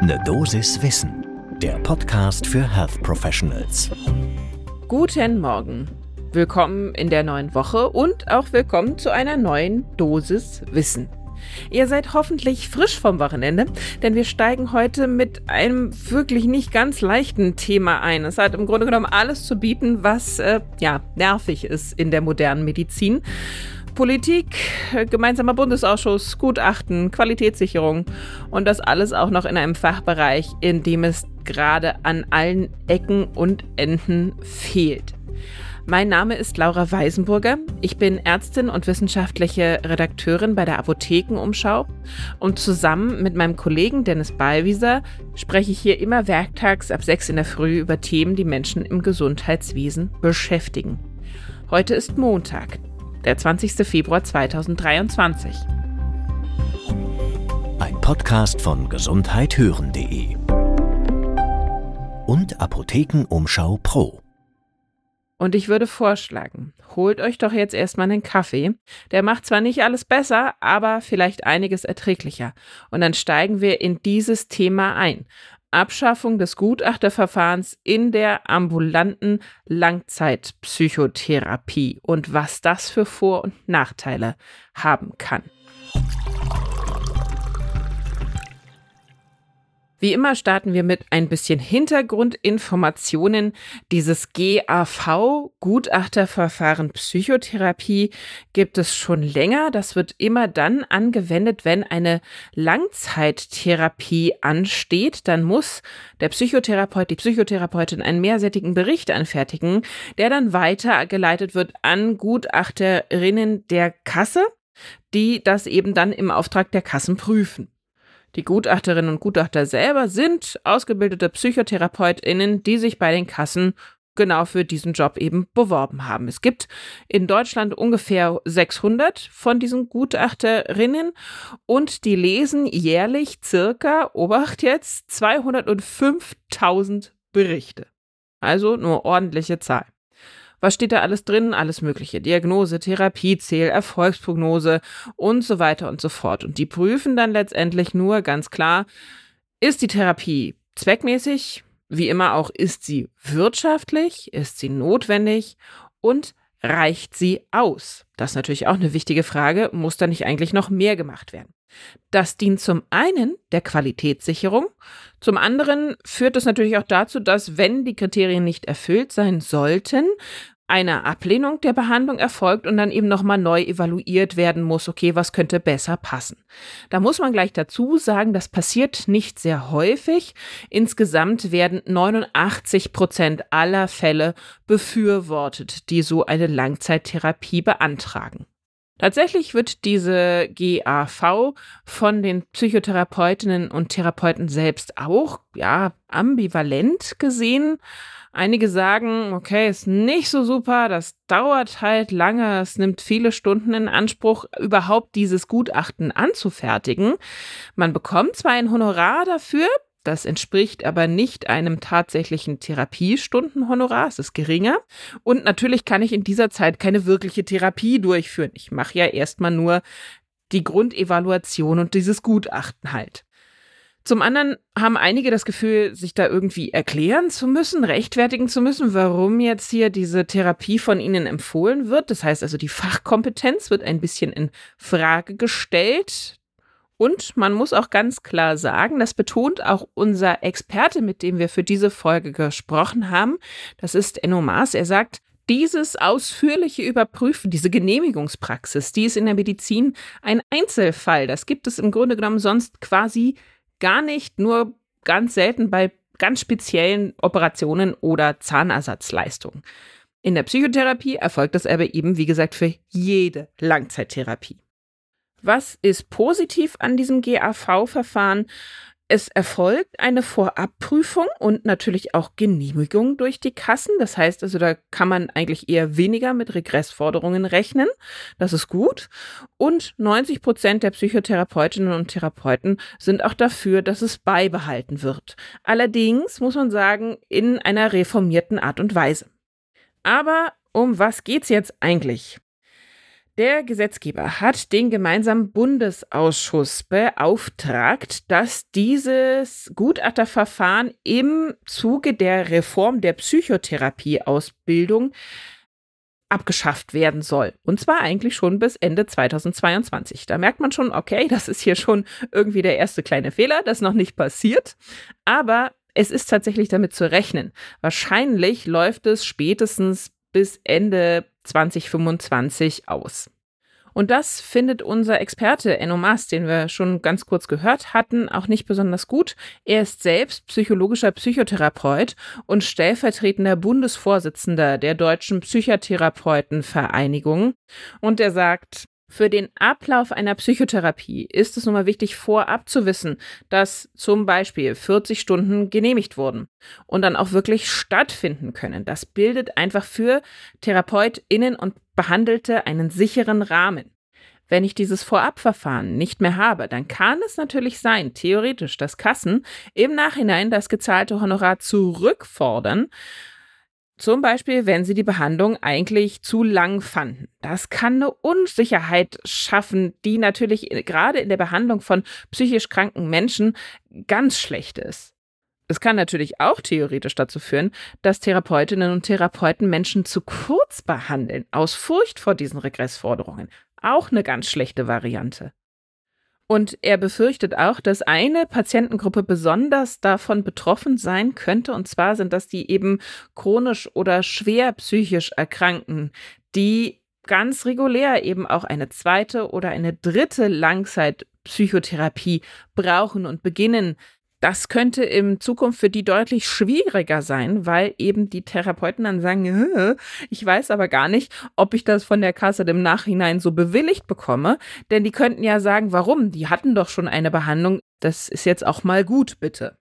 'Ne Dosis Wissen, der Podcast für Health Professionals. Guten Morgen, willkommen in der neuen Woche und auch willkommen zu einer neuen Dosis Wissen. Ihr seid hoffentlich frisch vom Wochenende, denn wir steigen heute mit einem wirklich nicht ganz leichten Thema ein. Es hat im Grunde genommen alles zu bieten, was nervig ist in der modernen Medizin. Politik, gemeinsamer Bundesausschuss, Gutachten, Qualitätssicherung und das alles auch noch in einem Fachbereich, in dem es gerade an allen Ecken und Enden fehlt. Mein Name ist Laura Weisenburger. Ich bin Ärztin und wissenschaftliche Redakteurin bei der Apothekenumschau und zusammen mit meinem Kollegen Dennis Ballwieser spreche ich hier immer werktags ab 6 in der Früh über Themen, die Menschen im Gesundheitswesen beschäftigen. Heute ist Montag, der 20. Februar 2023. Ein Podcast von gesundheit-hören.de und Apothekenumschau Pro. Und ich würde vorschlagen, holt euch doch jetzt erstmal einen Kaffee. Der macht zwar nicht alles besser, aber vielleicht einiges erträglicher. Und dann steigen wir in dieses Thema ein. Abschaffung des Gutachterverfahrens in der ambulanten Langzeitpsychotherapie und was das für Vor- und Nachteile haben kann. Wie immer starten wir mit ein bisschen Hintergrundinformationen. Dieses GAV, Gutachterverfahren Psychotherapie, gibt es schon länger. Das wird immer dann angewendet, wenn eine Langzeittherapie ansteht. Dann muss der Psychotherapeut, die Psychotherapeutin einen mehrseitigen Bericht anfertigen, der dann weitergeleitet wird an Gutachterinnen der Kasse, die das eben dann im Auftrag der Kassen prüfen. Die Gutachterinnen und Gutachter selber sind ausgebildete PsychotherapeutInnen, die sich bei den Kassen genau für diesen Job eben beworben haben. Es gibt in Deutschland ungefähr 600 von diesen GutachterInnen und die lesen jährlich circa, Obacht jetzt, 205.000 Berichte. Also nur ordentliche Zahl. Was steht da alles drin? Alles Mögliche. Diagnose, Therapiezähl, Erfolgsprognose und so weiter und so fort. Und die prüfen dann letztendlich nur ganz klar, ist die Therapie zweckmäßig? Wie immer auch, ist sie wirtschaftlich? Ist sie notwendig? Und reicht sie aus? Das ist natürlich auch eine wichtige Frage. Muss da nicht eigentlich noch mehr gemacht werden? Das dient zum einen der Qualitätssicherung. Zum anderen führt es natürlich auch dazu, dass, wenn die Kriterien nicht erfüllt sein sollten, eine Ablehnung der Behandlung erfolgt und dann eben nochmal neu evaluiert werden muss, okay, was könnte besser passen. Da muss man gleich dazu sagen, das passiert nicht sehr häufig. Insgesamt werden 89% aller Fälle befürwortet, die so eine Langzeittherapie beantragen. Tatsächlich wird diese GAV von den Psychotherapeutinnen und Therapeuten selbst auch ambivalent gesehen. Einige sagen, okay, ist nicht so super, das dauert halt lange, es nimmt viele Stunden in Anspruch, überhaupt dieses Gutachten anzufertigen. Man bekommt zwar ein Honorar dafür, das entspricht aber nicht einem tatsächlichen Therapiestundenhonorar, es ist geringer. Und natürlich kann ich in dieser Zeit keine wirkliche Therapie durchführen. Ich mache ja erstmal nur die Grundevaluation und dieses Gutachten halt. Zum anderen haben einige das Gefühl, sich da irgendwie erklären zu müssen, rechtfertigen zu müssen, warum jetzt hier diese Therapie von ihnen empfohlen wird. Das heißt also, die Fachkompetenz wird ein bisschen in Frage gestellt. Und man muss auch ganz klar sagen, das betont auch unser Experte, mit dem wir für diese Folge gesprochen haben. Das ist Enno Maas. Er sagt, dieses ausführliche Überprüfen, diese Genehmigungspraxis, die ist in der Medizin ein Einzelfall. Das gibt es im Grunde genommen sonst quasi gar nicht, nur ganz selten bei ganz speziellen Operationen oder Zahnersatzleistungen. In der Psychotherapie erfolgt das aber eben, wie gesagt, für jede Langzeittherapie. Was ist positiv an diesem GAV-Verfahren? Es erfolgt eine Vorabprüfung und natürlich auch Genehmigung durch die Kassen. Das heißt also, da kann man eigentlich eher weniger mit Regressforderungen rechnen. Das ist gut. Und 90% der Psychotherapeutinnen und Therapeuten sind auch dafür, dass es beibehalten wird. Allerdings muss man sagen, in einer reformierten Art und Weise. Aber um was geht's jetzt eigentlich? Der Gesetzgeber hat den Gemeinsamen Bundesausschuss beauftragt, dass dieses Gutachterverfahren im Zuge der Reform der Psychotherapieausbildung abgeschafft werden soll. Und zwar eigentlich schon bis Ende 2022. Da merkt man schon, okay, das ist hier schon irgendwie der erste kleine Fehler, das ist noch nicht passiert. Aber es ist tatsächlich damit zu rechnen. Wahrscheinlich läuft es spätestens bis Ende 2025 aus. Und das findet unser Experte Enno Maas, den wir schon ganz kurz gehört hatten, auch nicht besonders gut. Er ist selbst psychologischer Psychotherapeut und stellvertretender Bundesvorsitzender der Deutschen Psychotherapeutenvereinigung. Und er sagt: Für den Ablauf einer Psychotherapie ist es nun mal wichtig, vorab zu wissen, dass zum Beispiel 40 Stunden genehmigt wurden und dann auch wirklich stattfinden können. Das bildet einfach für TherapeutInnen und Behandelte einen sicheren Rahmen. Wenn ich dieses Vorabverfahren nicht mehr habe, dann kann es natürlich sein, theoretisch, dass Kassen im Nachhinein das gezahlte Honorar zurückfordern. Zum Beispiel, wenn sie die Behandlung eigentlich zu lang fanden. Das kann eine Unsicherheit schaffen, die natürlich gerade in der Behandlung von psychisch kranken Menschen ganz schlecht ist. Es kann natürlich auch theoretisch dazu führen, dass Therapeutinnen und Therapeuten Menschen zu kurz behandeln, aus Furcht vor diesen Regressforderungen. Auch eine ganz schlechte Variante. Und er befürchtet auch, dass eine Patientengruppe besonders davon betroffen sein könnte. Und zwar sind das die eben chronisch oder schwer psychisch Erkrankten, die ganz regulär eben auch eine zweite oder eine dritte Langzeitpsychotherapie brauchen und beginnen. Das könnte in Zukunft für die deutlich schwieriger sein, weil eben die Therapeuten dann sagen, ich weiß aber gar nicht, ob ich das von der Kasse im Nachhinein so bewilligt bekomme. Denn die könnten ja sagen, warum? Die hatten doch schon eine Behandlung. Das ist jetzt auch mal gut, bitte.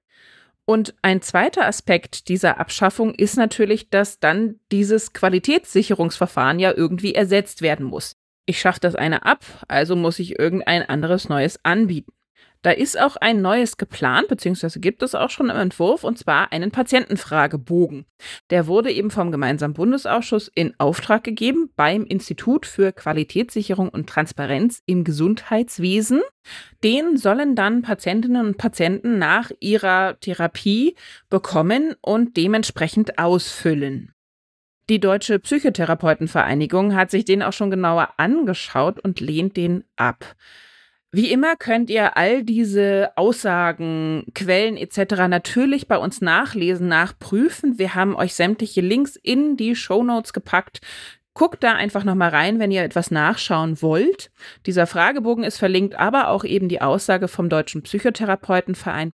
Und ein zweiter Aspekt dieser Abschaffung ist natürlich, dass dann dieses Qualitätssicherungsverfahren ja irgendwie ersetzt werden muss. Ich schaffe das eine ab, also muss ich irgendein anderes Neues anbieten. Da ist auch ein neues geplant, beziehungsweise gibt es auch schon im Entwurf, und zwar einen Patientenfragebogen. Der wurde eben vom Gemeinsamen Bundesausschuss in Auftrag gegeben beim Institut für Qualitätssicherung und Transparenz im Gesundheitswesen. Den sollen dann Patientinnen und Patienten nach ihrer Therapie bekommen und dementsprechend ausfüllen. Die Deutsche Psychotherapeutenvereinigung hat sich den auch schon genauer angeschaut und lehnt den ab. Wie immer könnt ihr all diese Aussagen, Quellen etc. natürlich bei uns nachlesen, nachprüfen. Wir haben euch sämtliche Links in die Shownotes gepackt. Guckt da einfach nochmal rein, wenn ihr etwas nachschauen wollt. Dieser Fragebogen ist verlinkt, aber auch eben die Aussage vom Deutschen Psychotherapeutenverein.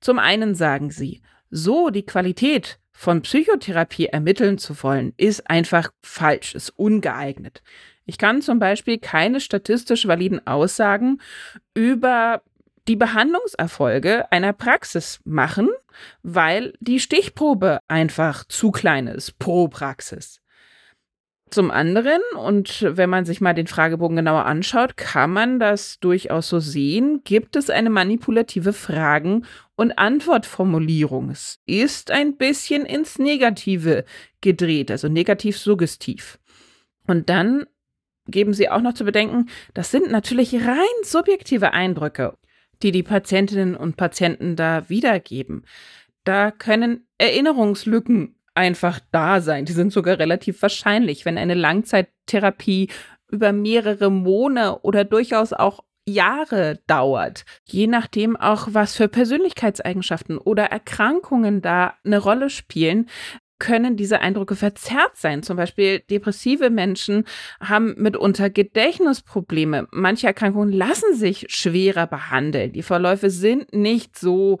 Zum einen sagen sie, so die Qualität von Psychotherapie ermitteln zu wollen, ist einfach falsch, ist ungeeignet. Ich kann zum Beispiel keine statistisch validen Aussagen über die Behandlungserfolge einer Praxis machen, weil die Stichprobe einfach zu klein ist pro Praxis. Zum anderen, und wenn man sich mal den Fragebogen genauer anschaut, kann man das durchaus so sehen, gibt es eine manipulative Fragen- und Antwortformulierung. Es ist ein bisschen ins Negative gedreht, also negativ-suggestiv. Und dann geben sie auch noch zu bedenken, das sind natürlich rein subjektive Eindrücke, die die Patientinnen und Patienten da wiedergeben. Da können Erinnerungslücken einfach da sein. Die sind sogar relativ wahrscheinlich, wenn eine Langzeittherapie über mehrere Monate oder durchaus auch Jahre dauert. Je nachdem auch, was für Persönlichkeitseigenschaften oder Erkrankungen da eine Rolle spielen, können diese Eindrücke verzerrt sein. Zum Beispiel depressive Menschen haben mitunter Gedächtnisprobleme. Manche Erkrankungen lassen sich schwerer behandeln. Die Verläufe sind nicht so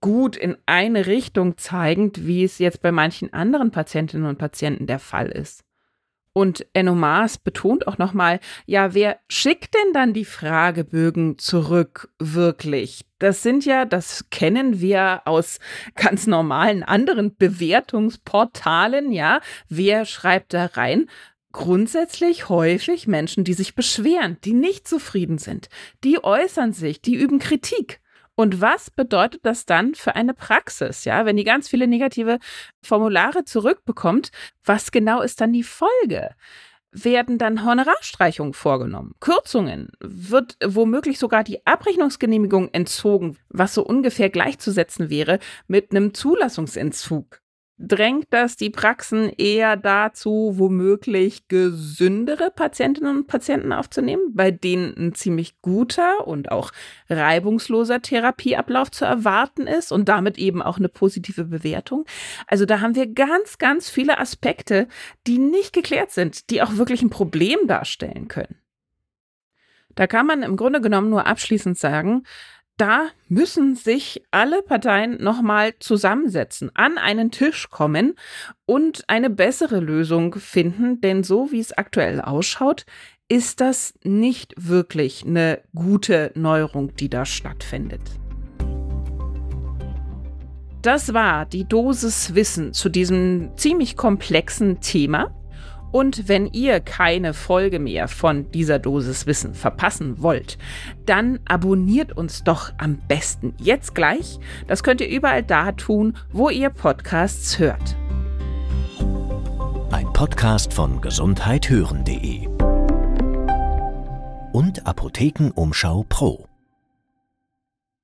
gut in eine Richtung zeigend, wie es jetzt bei manchen anderen Patientinnen und Patienten der Fall ist. Und Enno Maas betont auch nochmal, ja, wer schickt denn dann die Fragebögen zurück wirklich? Das sind ja, das kennen wir aus ganz normalen anderen Bewertungsportalen, ja. Wer schreibt da rein? Grundsätzlich häufig Menschen, die sich beschweren, die nicht zufrieden sind. Die äußern sich, die üben Kritik. Und was bedeutet das dann für eine Praxis, ja? Wenn die ganz viele negative Formulare zurückbekommt, was genau ist dann die Folge? werden dann Honorarstreichungen vorgenommen, Kürzungen, wird womöglich sogar die Abrechnungsgenehmigung entzogen, was so ungefähr gleichzusetzen wäre mit einem Zulassungsentzug. Drängt das die Praxen eher dazu, womöglich gesündere Patientinnen und Patienten aufzunehmen, bei denen ein ziemlich guter und auch reibungsloser Therapieablauf zu erwarten ist und damit eben auch eine positive Bewertung? Also da haben wir ganz, ganz viele Aspekte, die nicht geklärt sind, die auch wirklich ein Problem darstellen können. Da kann man im Grunde genommen nur abschließend sagen, da müssen sich alle Parteien nochmal zusammensetzen, an einen Tisch kommen und eine bessere Lösung finden. Denn so wie es aktuell ausschaut, ist das nicht wirklich eine gute Neuerung, die da stattfindet. Das war die Dosis Wissen zu diesem ziemlich komplexen Thema. Und wenn ihr keine Folge mehr von dieser Dosis Wissen verpassen wollt, dann abonniert uns doch am besten jetzt gleich. Das könnt ihr überall da tun, wo ihr Podcasts hört. Ein Podcast von gesundheit-hören.de und Apotheken Umschau Pro.